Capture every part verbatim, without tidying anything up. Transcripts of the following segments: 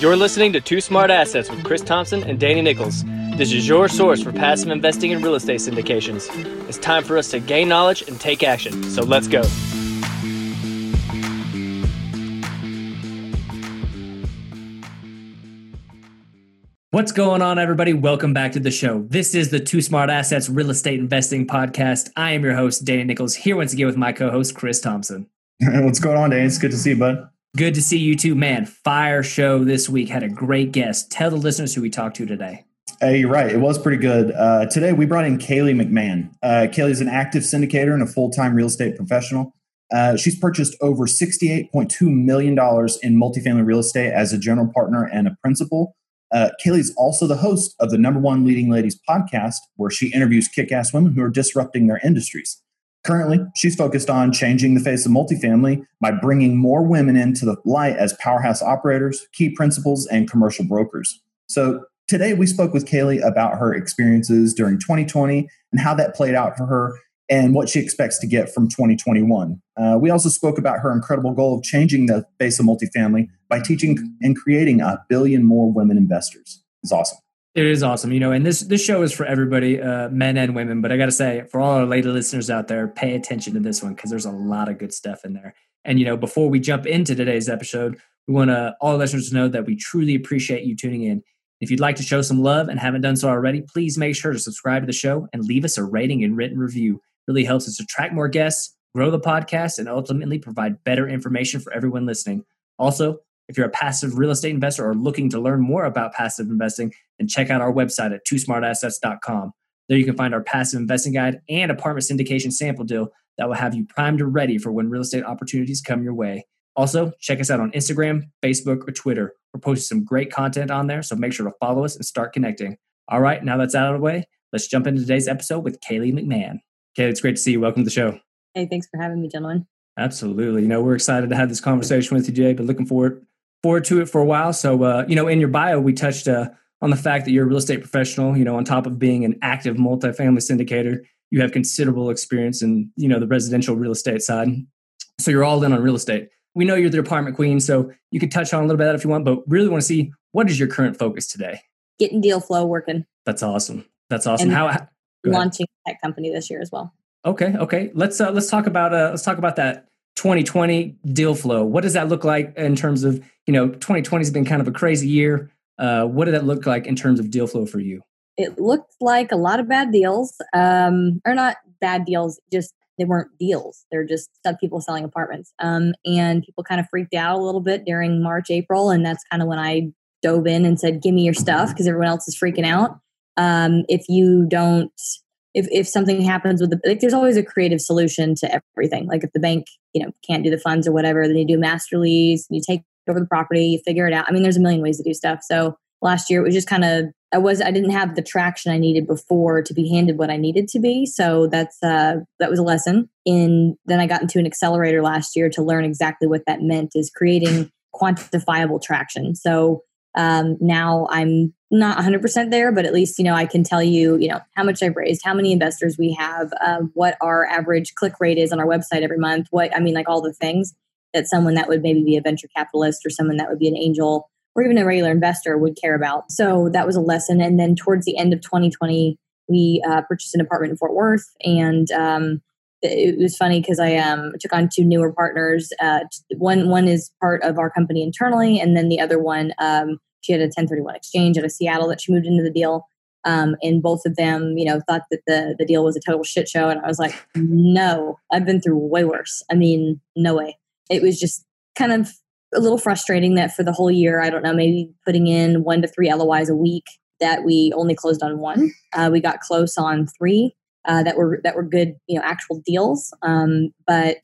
You're listening to Two Smart Assets with Chris Thompson and Danny Nichols. This is your source for passive investing in real estate syndications. It's time for us to gain knowledge and take action, so let's go. What's going on, everybody? Welcome back to the show. This is the Two Smart Assets Real Estate Investing Podcast. I am your host, Danny Nichols, here once again with my co-host, Chris Thompson. What's going on, Danny? It's good to see you, bud. Good to see you too, man. Fire show this week. Had a great guest. Tell the listeners who we talked to today. Hey, you're right. It was pretty good. Uh, today, we brought in Kaylee McMahon. Uh, Kaylee's an active syndicator and a full-time real estate professional. Uh, she's purchased over sixty-eight point two million dollars in multifamily real estate as a general partner and a principal. Uh, Kaylee's also the host of the number one Leading Ladies podcast, where she interviews kick-ass women who are disrupting their industries. Currently, she's focused on changing the face of multifamily by bringing more women into the light as powerhouse operators, key principals, and commercial brokers. So today we spoke with Kaylee about her experiences during twenty twenty and how that played out for her and what she expects to get from twenty twenty-one. Uh, we also spoke about her incredible goal of changing the face of multifamily by teaching and creating a billion more women investors. It's awesome. It is awesome. You know, and this, this show is for everybody, uh, men and women. But I got to say, for all our lady listeners out there, pay attention to this one because there's a lot of good stuff in there. And, you know, before we jump into today's episode, we want all listeners to know that we truly appreciate you tuning in. If you'd like to show some love and haven't done so already, please make sure to subscribe to the show and leave us a rating and written review. It really helps us attract more guests, grow the podcast, and ultimately provide better information for everyone listening. Also, if you're a passive real estate investor or looking to learn more about passive investing, then check out our website at two smart assets dot com. There you can find our passive investing guide and apartment syndication sample deal that will have you primed and ready for when real estate opportunities come your way. Also, check us out on Instagram, Facebook, or Twitter. We're posting some great content on there, so make sure to follow us and start connecting. All right, now that's out of the way, let's jump into today's episode with Kaylee McMahon. Kaylee, it's great to see you. Welcome to the show. Hey, thanks for having me, gentlemen. Absolutely. You know, we're excited to have this conversation with you today, but looking forward forward to it for a while. So, uh, you know, in your bio, we touched uh, on the fact that you're a real estate professional. You know, on top of being an active multifamily syndicator, you have considerable experience in, you know, the residential real estate side. So you're all in on real estate. We know you're the apartment queen, so you could touch on a little bit of that if you want, but really want to see, what is your current focus today? Getting deal flow working. That's awesome. That's awesome. And how launching that company this year as well. Okay. Okay. Let's, uh, let's talk about, uh, let's talk about that twenty twenty deal flow. What does that look like in terms of, you know, twenty twenty has been kind of a crazy year. Uh, what did that look like in terms of deal flow for you? It looked like a lot of bad deals, um, or not bad deals, just they weren't deals. They're just people selling apartments. Um, and people kind of freaked out a little bit during March, April. And that's kind of when I dove in and said, give me your stuff because everyone else is freaking out. Um, if you don't, if, if something happens with the, like, there's always a creative solution to everything. Like if the bank, you know, can't do the funds or whatever, then you do master lease, you take over the property, you figure it out. I mean, there's a million ways to do stuff. So last year it was just kind of, I was, I didn't have the traction I needed before to be handed what I needed to be. So that's, uh, that was a lesson. And then I got into an accelerator last year to learn exactly what that meant, is creating quantifiable traction. So um, now I'm not one hundred percent there, but at least, you know, I can tell you, you know, how much I've raised, how many investors we have, uh, what our average click rate is on our website every month. What, I mean, like all the things that someone that would maybe be a venture capitalist or someone that would be an angel or even a regular investor would care about. So that was a lesson. And then towards the end of twenty twenty, we uh, purchased an apartment in Fort Worth. And um, it was funny because I um, took on two newer partners. Uh, one one is part of our company internally. And then the other one, um, she had a ten thirty-one exchange out of Seattle that she moved into the deal. Um, and both of them, you know, thought that the, the deal was a total shit show. And I was like, no, I've been through way worse. I mean, no way. It was just kind of a little frustrating that for the whole year, I don't know, maybe putting in one to three L O Is a week, that we only closed on one. Uh, we got close on three uh, that were that were good, you know, actual deals. Um, but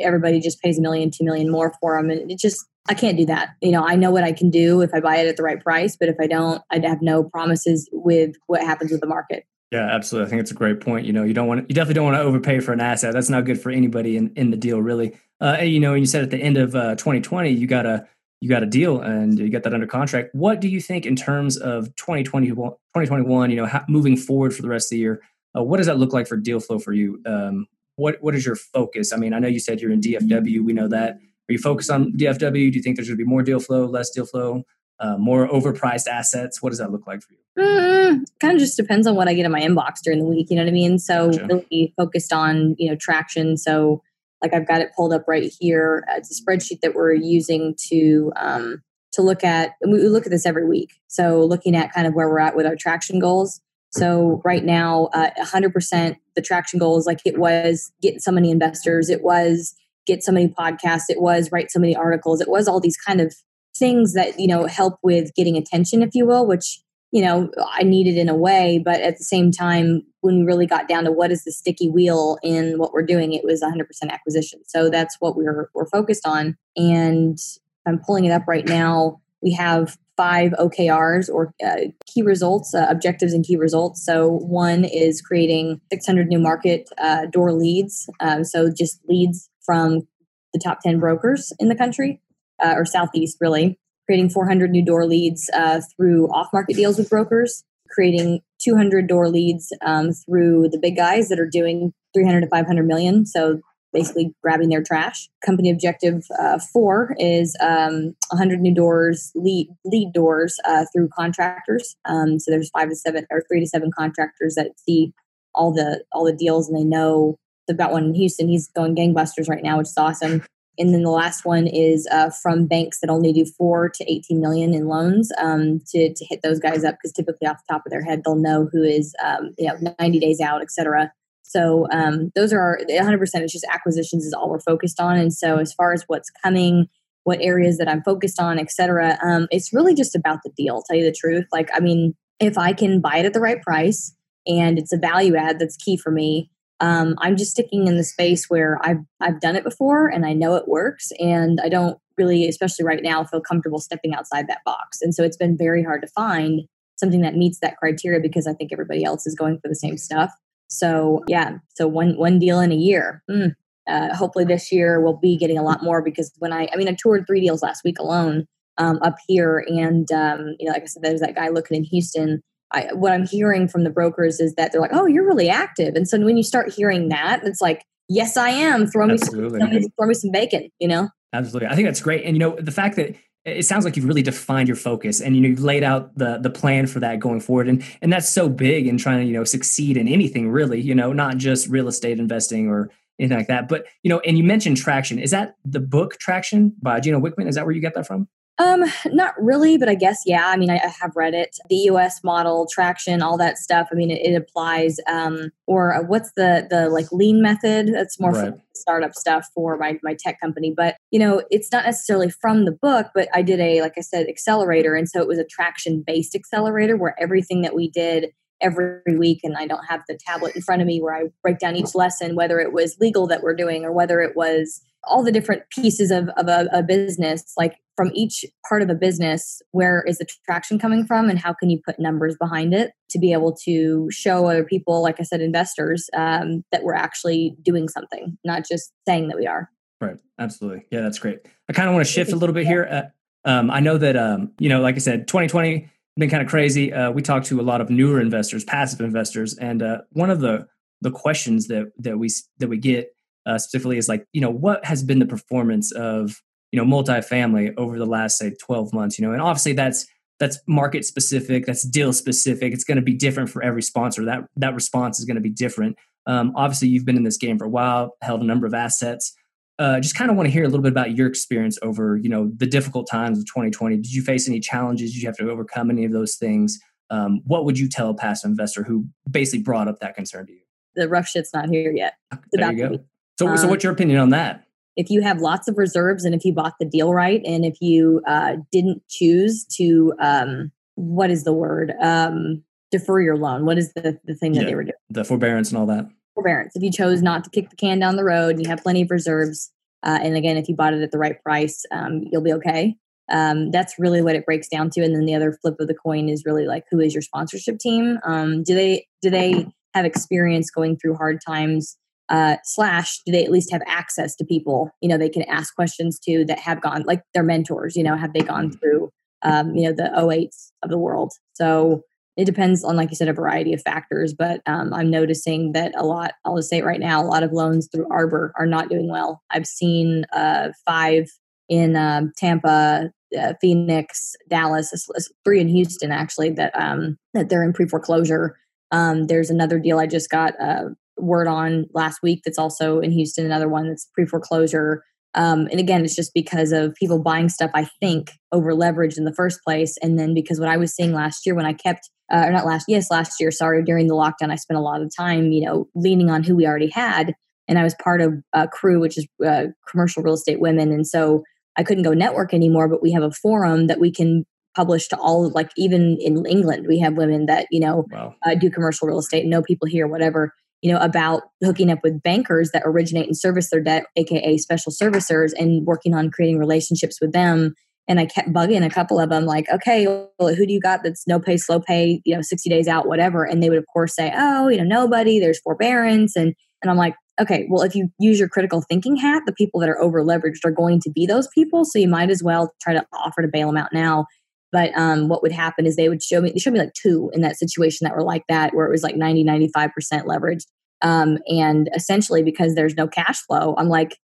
everybody just pays a million, two million more for them, and it just, I can't do that. You know, I know what I can do if I buy it at the right price, but if I don't, I'd have no promises with what happens with the market. Yeah, absolutely. I think it's a great point. You know, you don't want to, you definitely don't want to overpay for an asset. That's not good for anybody in, in the deal, really. Uh, you know, you said at the end of uh, twenty twenty, you got a you got a deal and you got that under contract. What do you think in terms of twenty twenty, twenty twenty-one? You know, how, moving forward for the rest of the year, uh, what does that look like for deal flow for you? Um, what what is your focus? I mean, I know you said you're in D F W. We know that. Are you focused on D F W? Do you think there's going to be more deal flow, less deal flow? uh, more overpriced assets? What does that look like for you? Mm, kind of just depends on what I get in my inbox during the week. You know what I mean? So gotcha. Really focused on, you know, traction. So like I've got it pulled up right here. It's a spreadsheet that we're using to, um, to look at, we look at this every week. So looking at kind of where we're at with our traction goals. So right now, uh, one hundred percent the traction goals, like it was get so many investors, it was get so many podcasts, it was write so many articles, it was all these kind of things that, you know, help with getting attention, if you will, which, you know, I needed in a way. But at the same time, when we really got down to what is the sticky wheel in what we're doing, it was one hundred percent acquisition. So that's what we're we're focused on. And I'm pulling it up right now. We have five O K Rs or uh, key results, uh, objectives and key results. So one is creating six hundred new market uh, door leads. Um, so just leads from the top ten brokers in the country uh, or Southeast, really. Creating four hundred new door leads uh, through off-market deals with brokers. Creating two hundred door leads um, through the big guys that are doing three hundred to five hundred million. So basically grabbing their trash. Company objective uh, four is um, one hundred new doors, lead, lead doors uh, through contractors. Um, so there's five to seven or three to seven contractors that see all the all the deals, and they know. They've got one in Houston. He's going gangbusters right now, which is awesome. And then the last one is uh, from banks that only do four to eighteen million in loans um, to, to hit those guys up, because typically off the top of their head, they'll know who is um, you know ninety days out, et cetera. So um, those are our, one hundred percent it's just acquisitions is all we're focused on. And so as far as what's coming, what areas that I'm focused on, et cetera, um, it's really just about the deal, tell you the truth. Like, I mean, if I can buy it at the right price and it's a value add, that's key for me. Um, I'm just sticking in the space where I've I've done it before and I know it works, and I don't really, especially right now, feel comfortable stepping outside that box. And so it's been very hard to find something that meets that criteria, because I think everybody else is going for the same stuff. So yeah, so one one deal in a year. Mm. Uh, hopefully this year we'll be getting a lot more, because when I I mean I toured three deals last week alone um, up here, and um, you know, like I said, there's that guy looking in Houston. I, what I'm hearing from the brokers is that they're like, "Oh, you're really active," and so when you start hearing that, it's like, "Yes, I am." Throw me, some, throw me some bacon, you know. Absolutely, I think that's great, and you know, the fact that it sounds like you've really defined your focus, and you know, you've laid out the the plan for that going forward, and and that's so big in trying to you know succeed in anything really, you know, not just real estate investing or anything like that, but you know, and you mentioned Traction. Is that the book Traction by Gina Wickman? Is that where you get that from? Um, not really, but I guess, yeah. I mean, I, I have read it, the U S model, Traction, all that stuff. I mean, it, it applies, um, or uh, what's the, the like lean method? That's more right. for startup stuff for my, my tech company, but you know, it's not necessarily from the book, but I did a, like I said, accelerator. And so it was a traction based accelerator where everything that we did every week, and I don't have the tablet in front of me where I break down each lesson, whether it was legal that we're doing or whether it was all the different pieces of, of a, a business, like from each part of a business, where is the traction coming from and how can you put numbers behind it to be able to show other people, like I said, investors, um, that we're actually doing something, not just saying that we are. Right. Absolutely. Yeah, that's great. I kind of want to shift a little bit here. Uh, um, I know that, um, you know, like I said, twenty twenty been kind of crazy. Uh, we talked to a lot of newer investors, passive investors. And uh, one of the, the questions that, that we, that we get Uh, specifically is like, you know, what has been the performance of, you know, multifamily over the last, say, twelve months, you know, and obviously that's, that's market specific, that's deal specific. It's going to be different for every sponsor. That, that response is going to be different. Um, obviously you've been in this game for a while, held a number of assets. Uh, just kind of want to hear a little bit about your experience over, you know, the difficult times of twenty twenty. Did you face any challenges? Did you have to overcome any of those things? Um, what would you tell a passive investor who basically brought up that concern to you? The rough shit's not here yet. It's there about you go. So, so what's your opinion on that? Um, if you have lots of reserves, and if you bought the deal right, and if you uh, didn't choose to, um, what is the word? Um, defer your loan. What is the, the thing that yeah, they were doing? The forbearance and all that. Forbearance. If you chose not to kick the can down the road, you have plenty of reserves. Uh, and again, if you bought it at the right price, um, you'll be okay. Um, that's really what it breaks down to. And then the other flip of the coin is really like, who is your sponsorship team? Um, do they do they have experience going through hard times? Uh, slash, do they at least have access to people, you know, they can ask questions to that have gone, like their mentors, you know, have they gone through, um, you know, the oh eights of the world. So it depends on, like you said, a variety of factors, but um, I'm noticing that a lot, I'll just say it right now, a lot of loans through Arbor are not doing well. I've seen uh, five in um, Tampa, uh, Phoenix, Dallas, it's, it's three in Houston actually that um, that they're in pre-foreclosure. Um, there's another deal I just got uh, word on last week that's also in Houston, another one that's pre-foreclosure. Um, and again, it's just because of people buying stuff, I think, over leveraged in the first place. And then because what I was seeing last year when I kept, uh, or not last, yes, last year, sorry, during the lockdown, I spent a lot of time, you know, leaning on who we already had. And I was part of uh, CREW, which is uh, Commercial Real Estate Women. And so I couldn't go network anymore, but we have a forum that we can publish to all, like even in England, we have women that, you know, wow. uh, do commercial real estate, know people here, whatever. You know, about hooking up with bankers that originate and service their debt, A K A special servicers, and working on creating relationships with them. And I kept bugging a couple of them like, okay, well, who do you got that's no pay, slow pay, you know, sixty days out, whatever. And they would, of course, say, oh, you know, nobody, there's forbearance. And and I'm like, okay, well, if you use your critical thinking hat, the people that are over leveraged are going to be those people. So you might as well try to offer to bail them out now. But um, what would happen is they would show me, they showed me like two in that situation that were like that, where it was like ninety, ninety-five percent leveraged. Um, and essentially because there's no cash flow, I'm like,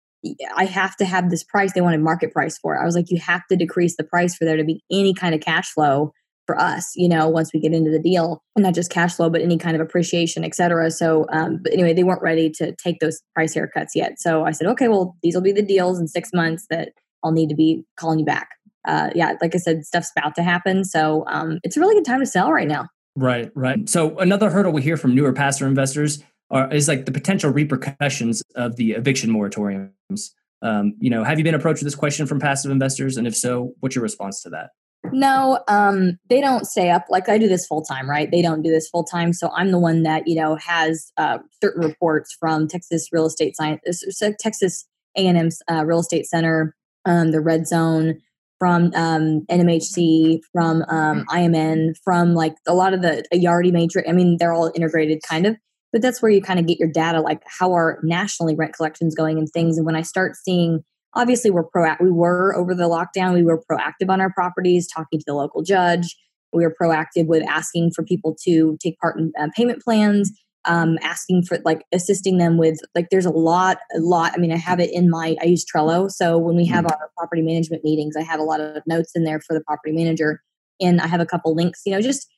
I have to have this price. They wanted market price for it. I was like, you have to decrease the price for there to be any kind of cash flow for us, you know, once we get into the deal, and not just cash flow, but any kind of appreciation, et cetera. So um, but anyway, they weren't ready to take those price haircuts yet. So I said, okay, well, these will be the deals in six months that I'll need to be calling you back. Uh, yeah, like I said, stuff's about to happen. So um, it's a really good time to sell right now. Right, right. So another hurdle we hear from newer passive investors are, is like the potential repercussions of the eviction moratoriums. Um, you know, have you been approached with this question from passive investors? And if so, what's your response to that? No, um, they don't stay up. Like I do this full time, right? They don't do this full time. So I'm the one that, you know, has uh, certain reports from Texas Real Estate Science, uh, Texas A and M's uh, Real Estate Center, um, the Red Zone, from um, N M H C, from um, I M N, from like a lot of the Yardi matrix. I mean, they're all integrated kind of, but that's where you kind of get your data, like how are nationally rent collections going and things. And when I start seeing, obviously we're pro, we were over the lockdown, we were proactive on our properties, talking to the local judge. We were proactive with asking for people to take part in uh, payment plans, um, asking for like assisting them with like, there's a lot, a lot. I mean, I have it in my, I use Trello. So when we have our property management meetings, I have a lot of notes in there for the property manager, and I have a couple links, you know, just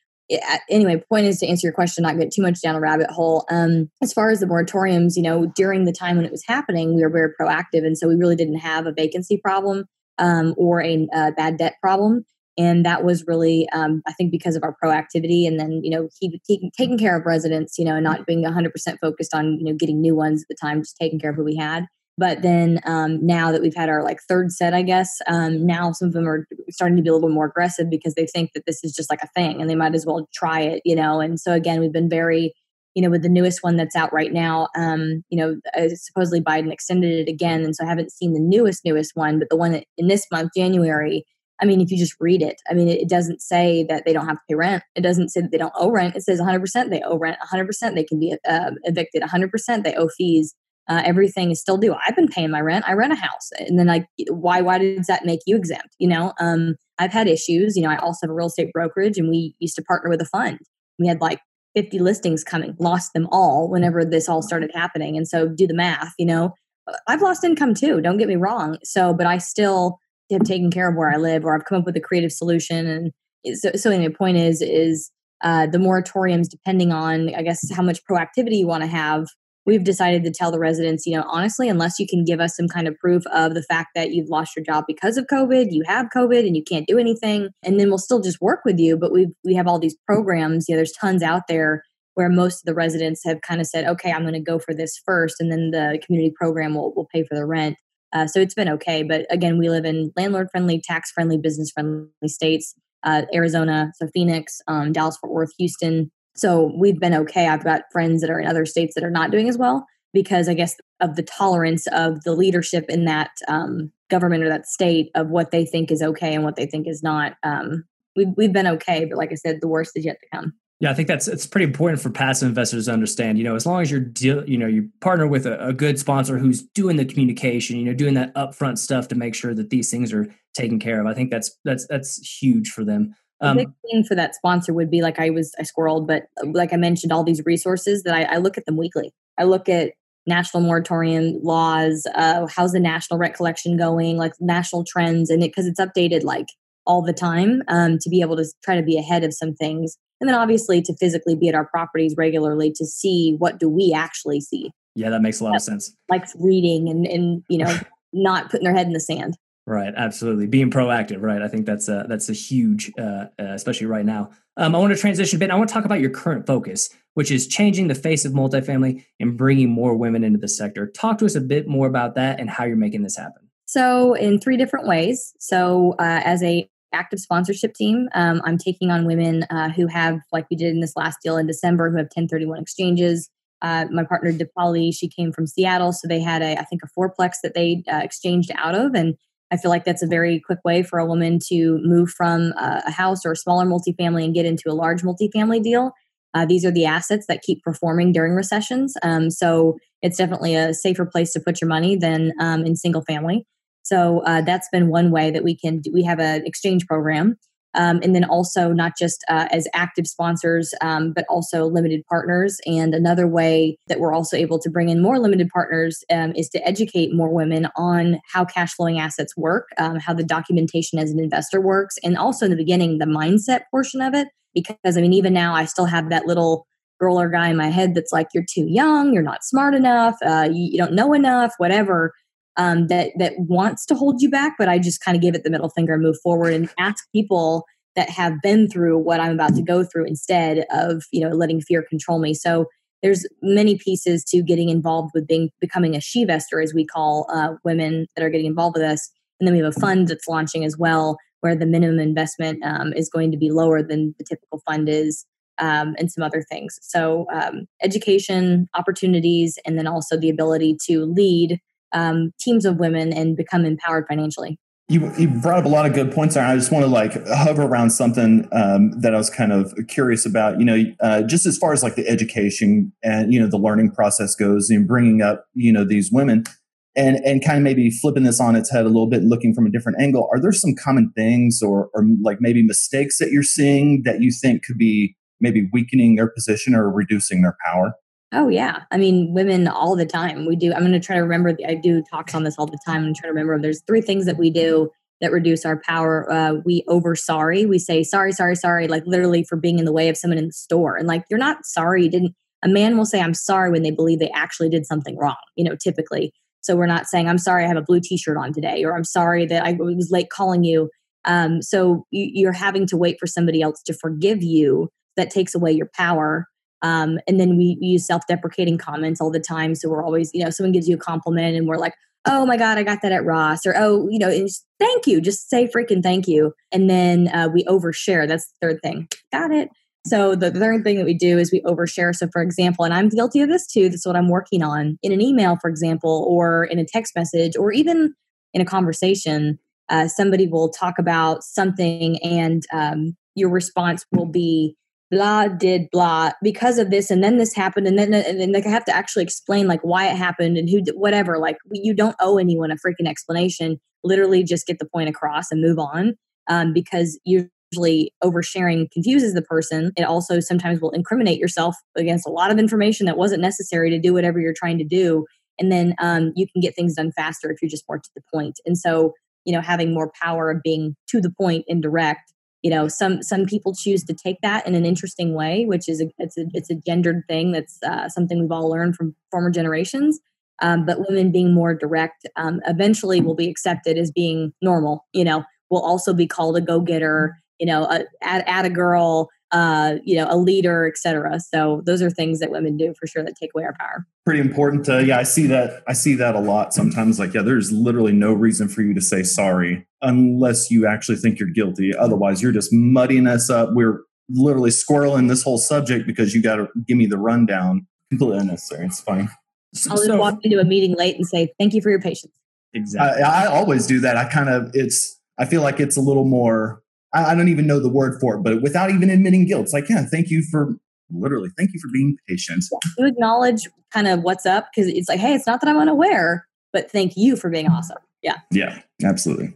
anyway, point is to answer your question, not get too much down a rabbit hole. Um, as far as the moratoriums, you know, during the time when it was happening, we were very proactive. And so we really didn't have a vacancy problem, um, or a, a bad debt problem. And that was really, um, I think, because of our proactivity, and then, you know, keep, keep taking care of residents, you know, and not being one hundred percent focused on, you know, getting new ones at the time, just taking care of who we had. But then um, now that we've had our like third set, I guess, um, now some of them are starting to be a little more aggressive because they think that this is just like a thing and they might as well try it, you know. And so again, we've been very, you know, with the newest one that's out right now, um, you know, uh, supposedly Biden extended it again. And so I haven't seen the newest, newest one, but the one that in this month, January, I mean, if you just read it, I mean, it doesn't say that they don't have to pay rent. It doesn't say that they don't owe rent. It says one hundred percent they owe rent, one hundred percent they can be uh, evicted, one hundred percent they owe fees. Uh, everything is still due. I've been paying my rent. I rent a house. And then like, why, why does that make you exempt? You know, um, I've had issues. You know, I also have a real estate brokerage, and we used to partner with a fund. We had like fifty listings coming, lost them all whenever this all started happening. And so do the math, you know, I've lost income too. Don't get me wrong. So, but I still have taken care of where I live, or I've come up with a creative solution. And so, so anyway, the point is, is uh, the moratoriums, depending on, I guess, how much proactivity you want to have, we've decided to tell the residents, you know, honestly, unless you can give us some kind of proof of the fact that you've lost your job because of COVID, you have COVID and you can't do anything, and then we'll still just work with you. But we we have all these programs, you know, there's tons out there where most of the residents have kind of said, okay, I'm going to go for this first, and then the community program will, will pay for the rent. Uh, so it's been okay. But again, we live in landlord-friendly, tax-friendly, business-friendly states, uh, Arizona, so Phoenix, um, Dallas, Fort Worth, Houston. So we've been okay. I've got friends that are in other states that are not doing as well because I guess of the tolerance of the leadership in that um, government or that state of what they think is okay and what they think is not. Um, we've, we've been okay. But like I said, the worst is yet to come. Yeah, I think that's it's pretty important for passive investors to understand. You know, as long as you're deal, you know, you partner with a, a good sponsor who's doing the communication, you know, doing that upfront stuff to make sure that these things are taken care of. I think that's that's that's huge for them. Um, the big thing for that sponsor would be like I was I squirreled, but like I mentioned, all these resources that I, I look at them weekly. I look at national moratorium laws, uh, how's the national rent collection going, like national trends, and it because it's updated like all the time, um, to be able to try to be ahead of some things. And then obviously to physically be at our properties regularly to see what do we actually see. Yeah, that makes a lot of sense. Like reading and, and you know, not putting their head in the sand. Right. Absolutely. Being proactive. Right. I think that's a, that's a huge, uh, uh, especially right now. Um, I want to transition a bit. I want to talk about your current focus, which is changing the face of multifamily and bringing more women into the sector. Talk to us a bit more about that and how you're making this happen. So in three different ways. So uh, as a active sponsorship team, um, I'm taking on women uh, who have, like we did in this last deal in December, who have ten thirty-one exchanges. Uh, my partner, Depali, she came from Seattle. So they had, a, I think, a fourplex that they uh, exchanged out of. And I feel like that's a very quick way for a woman to move from a house or a smaller multifamily and get into a large multifamily deal. Uh, these are the assets that keep performing during recessions. Um, so it's definitely a safer place to put your money than um, in single family. So uh, that's been one way that we can, we have an exchange program. Um, and then also not just uh, as active sponsors, um, but also limited partners. And another way that we're also able to bring in more limited partners um, is to educate more women on how cash flowing assets work, um, how the documentation as an investor works, and also in the beginning, the mindset portion of it. Because I mean, even now I still have that little girl or guy in my head that's like, you're too young, you're not smart enough, uh, you, you don't know enough, whatever. Um, that that wants to hold you back, but I just kind of give it the middle finger and move forward and ask people that have been through what I'm about to go through instead of, you know, letting fear control me. So there's many pieces to getting involved with being becoming a SheVestor, as we call uh, women that are getting involved with us. And then we have a fund that's launching as well, where the minimum investment um, is going to be lower than the typical fund is, um, and some other things. So um, education, opportunities, and then also the ability to lead Um, teams of women and become empowered financially. You, you brought up a lot of good points there. I just want to like hover around something um, that I was kind of curious about, you know, uh, just as far as like the education and, you know, the learning process goes and bringing up, you know, these women and, and kind of maybe flipping this on its head a little bit, looking from a different angle. Are there some common things or, or like maybe mistakes that you're seeing that you think could be maybe weakening their position or reducing their power? Oh, yeah. I mean, women all the time. We do. I'm going to try to remember. I do talks on this all the time and try to remember. There's three things that we do that reduce our power. Uh, we over sorry. We say, sorry, sorry, sorry, like literally for being in the way of someone in the store. And like, you're not sorry. You didn't. A man will say, I'm sorry when they believe they actually did something wrong, you know, typically. So we're not saying, I'm sorry, I have a blue t-shirt on today, or I'm sorry that I was late calling you. Um, so you, you're having to wait for somebody else to forgive you. That takes away your power. Um, and then we, we use self-deprecating comments all the time. So we're always, you know, someone gives you a compliment and we're like, oh my God, I got that at Ross, or, oh, you know, and just, thank you. Just say freaking thank you. And then uh, we overshare. That's the third thing. Got it. So the third thing that we do is we overshare. So for example, and I'm guilty of this too. This is what I'm working on in an email, for example, or in a text message, or even in a conversation, uh, somebody will talk about something and um, your response will be, blah did blah because of this, and then this happened, and then and then like I have to actually explain like why it happened and who did, whatever. Like you don't owe anyone a freaking explanation. Literally, just get the point across and move on. Um, because usually oversharing confuses the person. It also sometimes will incriminate yourself against a lot of information that wasn't necessary to do whatever you're trying to do. And then um, you can get things done faster if you're just more to the point. And so you know, having more power of being to the point and direct. You know, some some people choose to take that in an interesting way, which is a, it's a it's a gendered thing. That's uh, something we've all learned from former generations. Um, but women being more direct um, eventually will be accepted as being normal. You know, will also be called a go getter. You know, a, at, at a girl. Uh, you know, a leader, et cetera. So those are things that women do for sure that take away our power. Pretty important. Uh, yeah, I see that. I see that a lot sometimes. Like, yeah, there's literally no reason for you to say sorry unless you actually think you're guilty. Otherwise, you're just muddying us up. We're literally squirreling this whole subject because you got to give me the rundown. Completely unnecessary. It's fine. So, I'll just so, walk into a meeting late and say, thank you for your patience. Exactly. I, I always do that. I kind of, it's, I feel like it's a little more I don't even know the word for it, but without even admitting guilt, it's like, yeah, thank you for literally, thank you for being patient. You acknowledge kind of what's up because it's like, hey, it's not that I'm unaware, but thank you for being awesome. Yeah. Yeah, absolutely.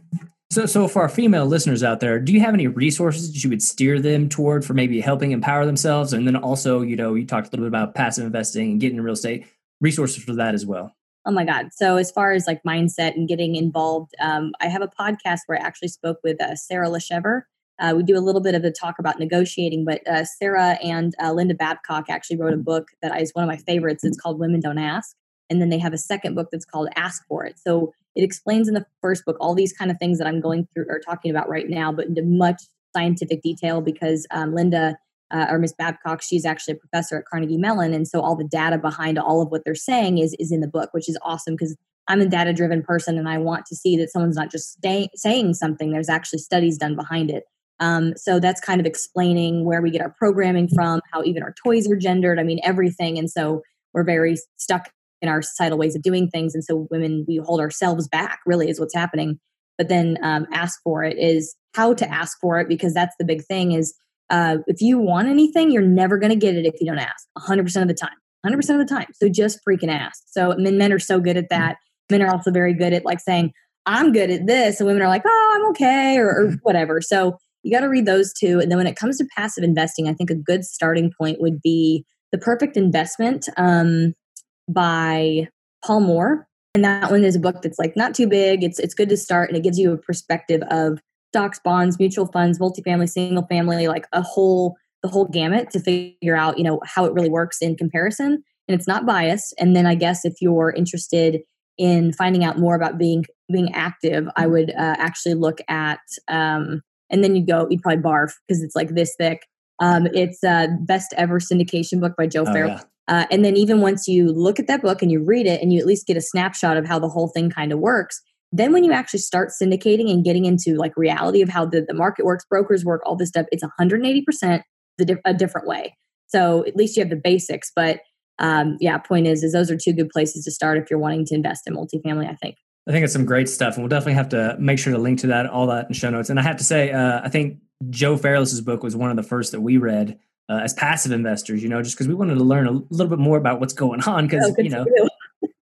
So, so for our female listeners out there, do you have any resources that you would steer them toward for maybe helping empower themselves? And then also, you know, you talked a little bit about passive investing and getting into real estate. resources for that as well. Oh my God. So as far as like mindset and getting involved, um, I have a podcast where I actually spoke with uh, Sarah Laschever. Uh, we do a little bit of a talk about negotiating, but uh, Sarah and uh, Linda Babcock actually wrote a book that is one of my favorites. It's called Women Don't Ask. And then they have a second book that's called Ask For It. So it explains in the first book all these kind of things that I'm going through or talking about right now, but into much scientific detail because um, Linda uh, or Miss Babcock, she's actually a professor at Carnegie Mellon. And so all the data behind all of what they're saying is is in the book, which is awesome because I'm a data-driven person and I want to see that someone's not just stay, saying something. There's actually studies done behind it. Um, so that's kind of explaining where we get our programming from, how even our toys are gendered. I mean, everything. And so we're very stuck in our societal ways of doing things. And so women, we hold ourselves back really is what's happening. But then um, ask for it is how to ask for it, because that's the big thing is uh, if you want anything, you're never going to get it if you don't ask one hundred percent of the time, one hundred percent of the time. So just freaking ask. So men, men are so good at that. Men are also very good at like saying, I'm good at this. And women are like, oh, I'm okay or, or whatever. So you got to read those two. And then when it comes to passive investing, I think a good starting point would be The Perfect Investment um, by Paul Moore. And that one is a book that's like not too big. It's it's good to start. And it gives you a perspective of stocks, bonds, mutual funds, multifamily, single family, like a whole, the whole gamut to figure out, you know, how it really works in comparison. And it's not biased. And then I guess if you're interested in finding out more about being, being active, I would uh, actually look at... Um, And then you'd go, you'd probably barf because it's like this thick. Um, it's uh, Best Ever Syndication Book by Joe Fairless. Oh, yeah. Uh, and then even once you look at that book and you read it and you at least get a snapshot of how the whole thing kind of works, then when you actually start syndicating and getting into like reality of how the, the market works, brokers work, all this stuff, it's one hundred eighty percent the di- a different way. So at least you have the basics. But um, yeah, point is, is those are two good places to start if you're wanting to invest in multifamily, I think. I think it's some great stuff, and we'll definitely have to make sure to link to that, all that in show notes. And I have to say, uh, I think Joe Fairless's book was one of the first that we read uh, as passive investors, you know, just because we wanted to learn a little bit more about what's going on. Because, oh, you know,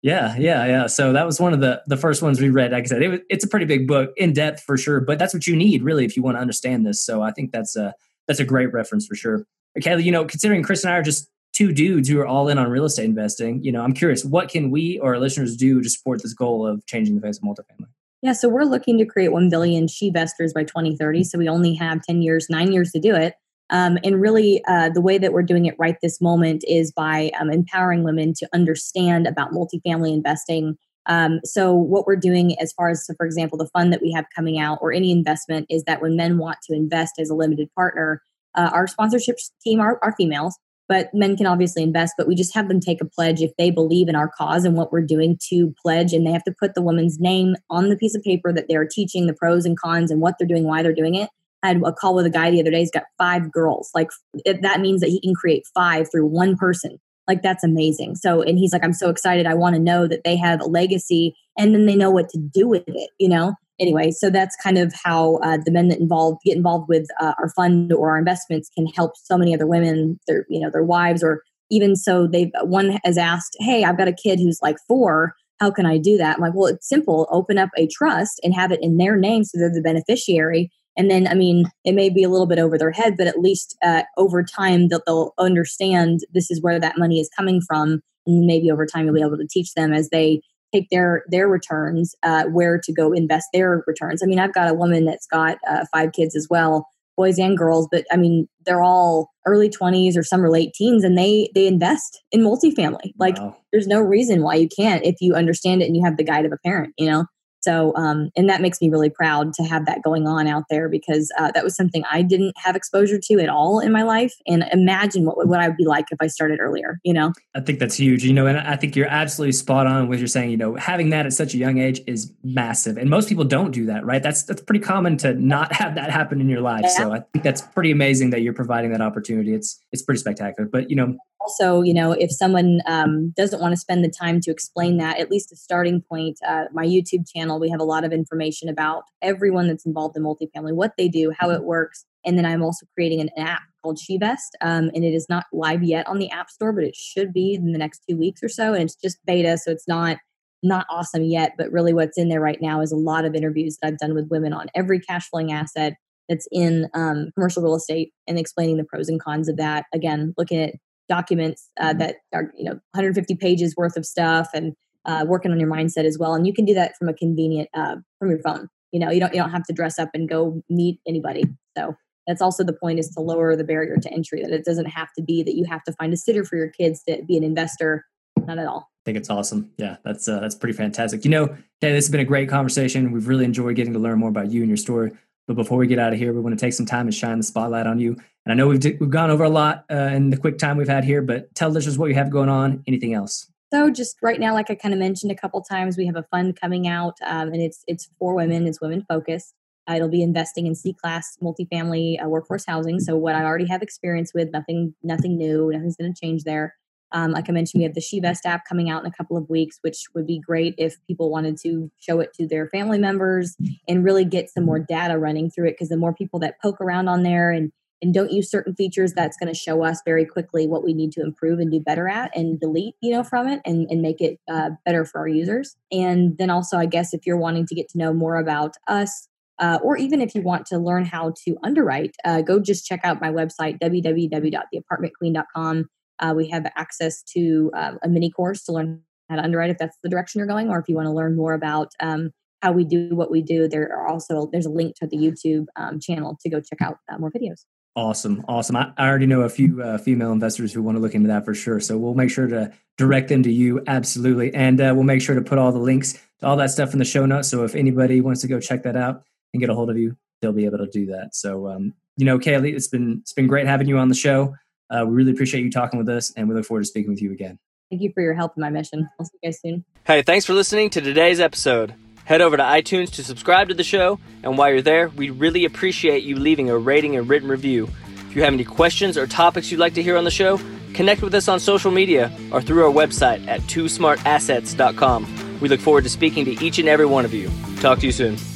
yeah, yeah, yeah. So that was one of the, the first ones we read. Like I said, it was, it's a pretty big book, in depth for sure, but that's what you need really if you want to understand this. So I think that's a, that's a great reference for sure. Kaylee, you know, considering Chris and I are just two dudes who are all in on real estate investing, you know, I'm curious, what can we or our listeners do to support this goal of changing the face of multifamily? Yeah, so we're looking to create one billion SheVestors by twenty thirty. So we only have ten years, nine years to do it. Um, and really uh, the way that we're doing it right this moment is by um, empowering women to understand about multifamily investing. Um, so what we're doing as far as, so for example, the fund that we have coming out or any investment is that when men want to invest as a limited partner, uh, our sponsorship team are, are females. But men can obviously invest, but we just have them take a pledge if they believe in our cause and what we're doing to pledge. And they have to put the woman's name on the piece of paper that they're teaching, the pros and cons and what they're doing, why they're doing it. I had a call with a guy the other day. He's got five girls. Like it, that means that he can create five through one person. Like that's amazing. So, and he's like, I'm so excited. I want to know that they have a legacy and then they know what to do with it, you know? Anyway, so that's kind of how uh, the men that involved get involved with uh, our fund or our investments can help so many other women, their you know their wives, or even so they've one has asked, hey, I've got a kid who's like four. How can I do that? I'm like, well, it's simple. Open up a trust and have it in their name so they're the beneficiary. And then, I mean, it may be a little bit over their head, but at least uh, over time they'll, they'll understand this is where that money is coming from, and maybe over time you'll be able to teach them as they take their their returns, uh, where to go invest their returns. I mean, I've got a woman that's got uh, five kids as well, boys and girls, but I mean, they're all early twenties or some are late teens, and they they invest in multifamily. Like, wow. There's no reason why you can't if you understand it and you have the guide of a parent, you know? So, um, and that makes me really proud to have that going on out there, because uh, that was something I didn't have exposure to at all in my life. And imagine what, what I would be like if I started earlier, you know? I think that's huge, you know, and I think you're absolutely spot on with you're saying, you know, having that at such a young age is massive. And most people don't do that, right? That's, that's pretty common to not have that happen in your life. Yeah. So I think that's pretty amazing that you're providing that opportunity. It's, it's pretty spectacular, but you know, also, you know, if someone um, doesn't want to spend the time to explain that, at least a starting point, uh, my YouTube channel, we have a lot of information about everyone that's involved in multifamily, what they do, how it works. And then I'm also creating an app called SheVest. Um, and it is not live yet on the App Store, but it should be in the next two weeks or so. And it's just beta. So it's not, not awesome yet, but really what's in there right now is a lot of interviews that I've done with women on every cash flowing asset that's in um, commercial real estate and explaining the pros and cons of that. Again, looking at documents uh, that are, you know, one hundred fifty pages worth of stuff, and uh, working on your mindset as well. And you can do that from a convenient, uh, from your phone. You know, you don't, you don't have to dress up and go meet anybody. So that's also the point, is to lower the barrier to entry, that it doesn't have to be that you have to find a sitter for your kids to be an investor. Not at all. I think it's awesome. Yeah, that's uh, that's pretty fantastic. You know, Danny, this has been a great conversation. We've really enjoyed getting to learn more about you and your story. But before we get out of here, we want to take some time and shine the spotlight on you. And I know we've we've gone over a lot uh, in the quick time we've had here, but tell listeners what you have going on. Anything else? So just right now, like I kind of mentioned a couple times, we have a fund coming out, um, and it's it's for women. It's women focused. Uh, it'll be investing in C-class multifamily uh, workforce housing. So what I already have experience with, nothing nothing new, nothing's going to change there. Um, like I mentioned, we have the SheVest app coming out in a couple of weeks, which would be great if people wanted to show it to their family members and really get some more data running through it. Because the more people that poke around on there and, and don't use certain features, that's going to show us very quickly what we need to improve and do better at and delete, you know, from it and, and make it uh, better for our users. And then also, I guess, if you're wanting to get to know more about us, Uh, or even if you want to learn how to underwrite, uh, go just check out my website, w w w dot the apartment queen dot com. Uh, we have access to uh, a mini course to learn how to underwrite if that's the direction you're going, or if you want to learn more about um, how we do what we do. There are also, there's a link to the YouTube um, channel to go check out uh, more videos. Awesome. Awesome. I, I already know a few uh, female investors who want to look into that for sure. So we'll make sure to direct them to you. Absolutely. And uh, we'll make sure to put all the links to all that stuff in the show notes. So if anybody wants to go check that out and get a hold of you, they'll be able to do that. So, um, you know, Kaylee, it's been it's been great having you on the show. Uh, we really appreciate you talking with us, and we look forward to speaking with you again. Thank you for your help in my mission. I'll see you guys soon. Hey, thanks for listening to today's episode. Head over to iTunes to subscribe to the show, and while you're there, we really appreciate you leaving a rating and written review. If you have any questions or topics you'd like to hear on the show, connect with us on social media or through our website at two smart assets dot com. We look forward to speaking to each and every one of you. Talk to you soon.